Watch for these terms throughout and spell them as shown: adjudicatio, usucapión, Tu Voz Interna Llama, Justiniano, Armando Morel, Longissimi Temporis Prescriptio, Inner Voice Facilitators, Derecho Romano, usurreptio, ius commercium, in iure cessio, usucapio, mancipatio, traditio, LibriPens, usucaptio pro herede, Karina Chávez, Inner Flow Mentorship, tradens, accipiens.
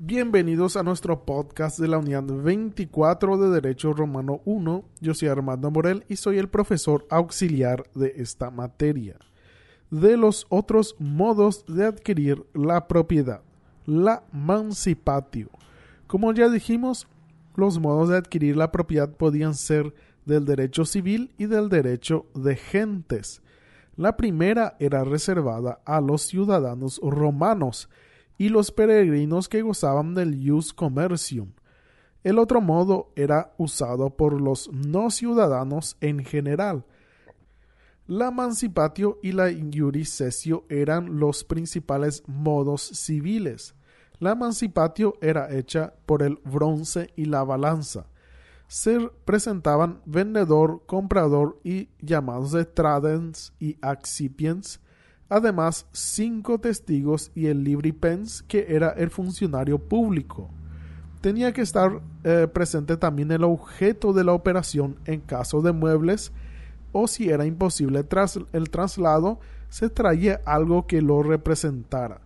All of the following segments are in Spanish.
Bienvenidos a nuestro podcast de la unidad 24 de Derecho Romano 1. Yo soy Armando Morel y soy el profesor auxiliar de esta materia. De los otros modos de adquirir la propiedad, la mancipatio. Como ya dijimos, los modos de adquirir la propiedad podían ser del derecho civil y del derecho de gentes. La primera era reservada a los ciudadanos romanos y los peregrinos que gozaban del ius commercium. El otro modo era usado por los no ciudadanos en general. La mancipatio y la in iure cessio eran los principales modos civiles. La mancipatio era hecha por el bronce y la balanza. Se presentaban vendedor, comprador y llamados de tradens y accipiens. Además, 5 testigos y el LibriPens, que era el funcionario público. Tenía que estar presente también el objeto de la operación en caso de muebles, o si era imposible el traslado, se traía algo que lo representara.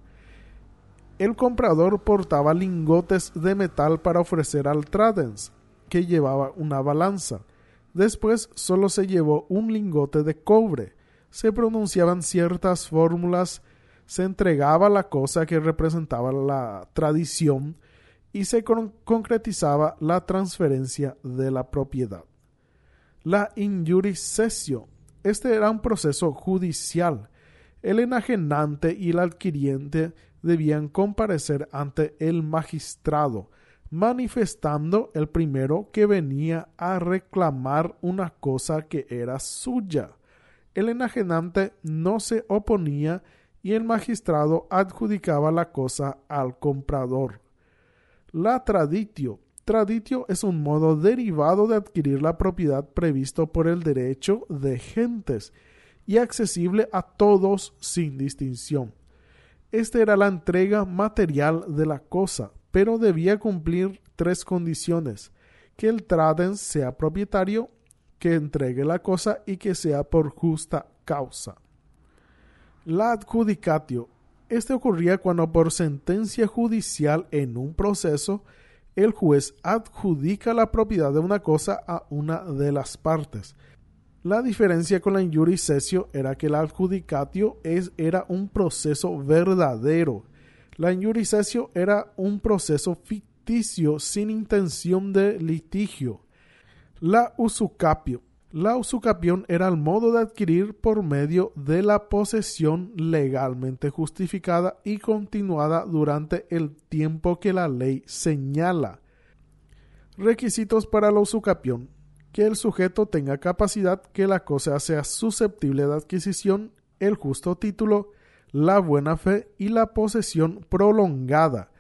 El comprador portaba lingotes de metal para ofrecer al tradens, que llevaba una balanza. Después solo se llevó un lingote de cobre. Se pronunciaban ciertas fórmulas, se entregaba la cosa que representaba la tradición y se concretizaba la transferencia de la propiedad. La in iure cessio. Este era un proceso judicial. El enajenante y el adquiriente debían comparecer ante el magistrado, manifestando el primero que venía a reclamar una cosa que era suya. El enajenante no se oponía y el magistrado adjudicaba la cosa al comprador. La traditio. Traditio es un modo derivado de adquirir la propiedad previsto por el derecho de gentes y accesible a todos sin distinción. Esta era la entrega material de la cosa, pero debía cumplir 3 condiciones: que el tradens sea propietario, que entregue la cosa y que sea por justa causa. La adjudicatio. Este ocurría cuando por sentencia judicial en un proceso, el juez adjudica la propiedad de una cosa a una de las partes. La diferencia con la in iure cessio era que la adjudicatio era un proceso verdadero. La in iure cessio era un proceso ficticio sin intención de litigio. La usucapio. La usucapión era el modo de adquirir por medio de la posesión legalmente justificada y continuada durante el tiempo que la ley señala. Requisitos para la usucapión: que el sujeto tenga capacidad, que la cosa sea susceptible de adquisición, el justo título, la buena fe y la posesión prolongada.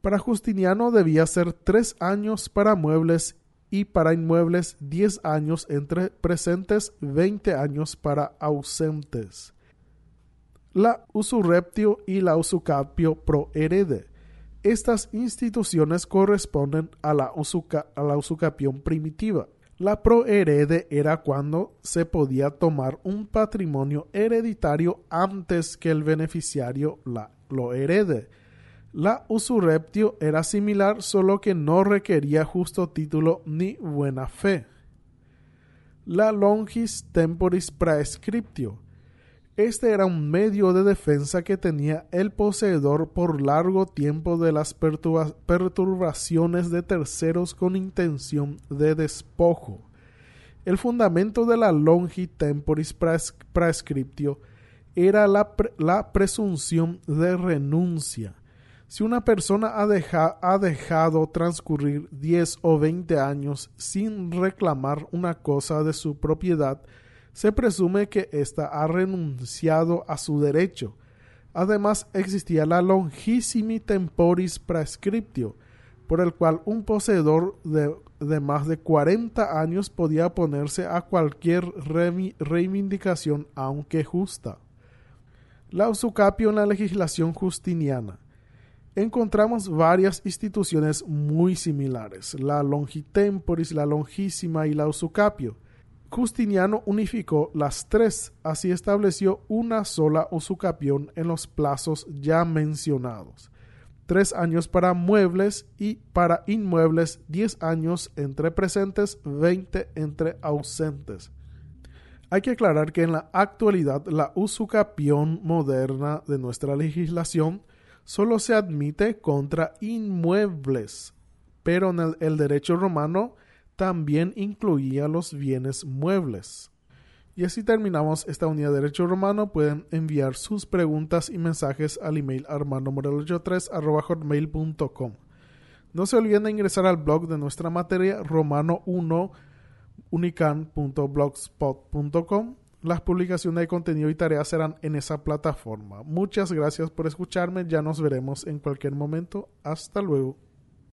Para Justiniano debía ser 3 años para muebles y para inmuebles 10 años entre presentes, 20 años para ausentes. La usurreptio y la usucapio pro herede. Estas instituciones corresponden a la usucapión primitiva. La pro herede era cuando se podía tomar un patrimonio hereditario antes que el beneficiario lo herede. La usurreptio era similar, solo que no requería justo título ni buena fe. La Longissimi Temporis Prescriptio. Este era un medio de defensa que tenía el poseedor por largo tiempo de las perturbaciones de terceros con intención de despojo. El fundamento de la Longissimi Temporis Prescriptio era la presunción de renuncia. Si una persona ha dejado transcurrir 10 o 20 años sin reclamar una cosa de su propiedad, se presume que ésta ha renunciado a su derecho. Además, existía la Longissimi Temporis Prescriptio, por el cual un poseedor de más de 40 años podía oponerse a cualquier reivindicación, aunque justa. La usucapio en la legislación justiniana. Encontramos varias instituciones muy similares: la longitemporis, la longísima y la usucapio. Justiniano unificó las 3, así estableció una sola usucapión en los plazos ya mencionados. 3 años para muebles y para inmuebles, 10 años entre presentes, 20 entre ausentes. Hay que aclarar que en la actualidad la usucapión moderna de nuestra legislación solo se admite contra inmuebles, pero en el derecho romano también incluía los bienes muebles. Y así terminamos esta unidad de Derecho Romano. Pueden enviar sus preguntas y mensajes al email armandomorel83@hotmail.com. No se olviden de ingresar al blog de nuestra materia romano1unican.blogspot.com. Las publicaciones de contenido y tareas serán en esa plataforma. Muchas gracias por escucharme. Ya nos veremos en cualquier momento. Hasta luego.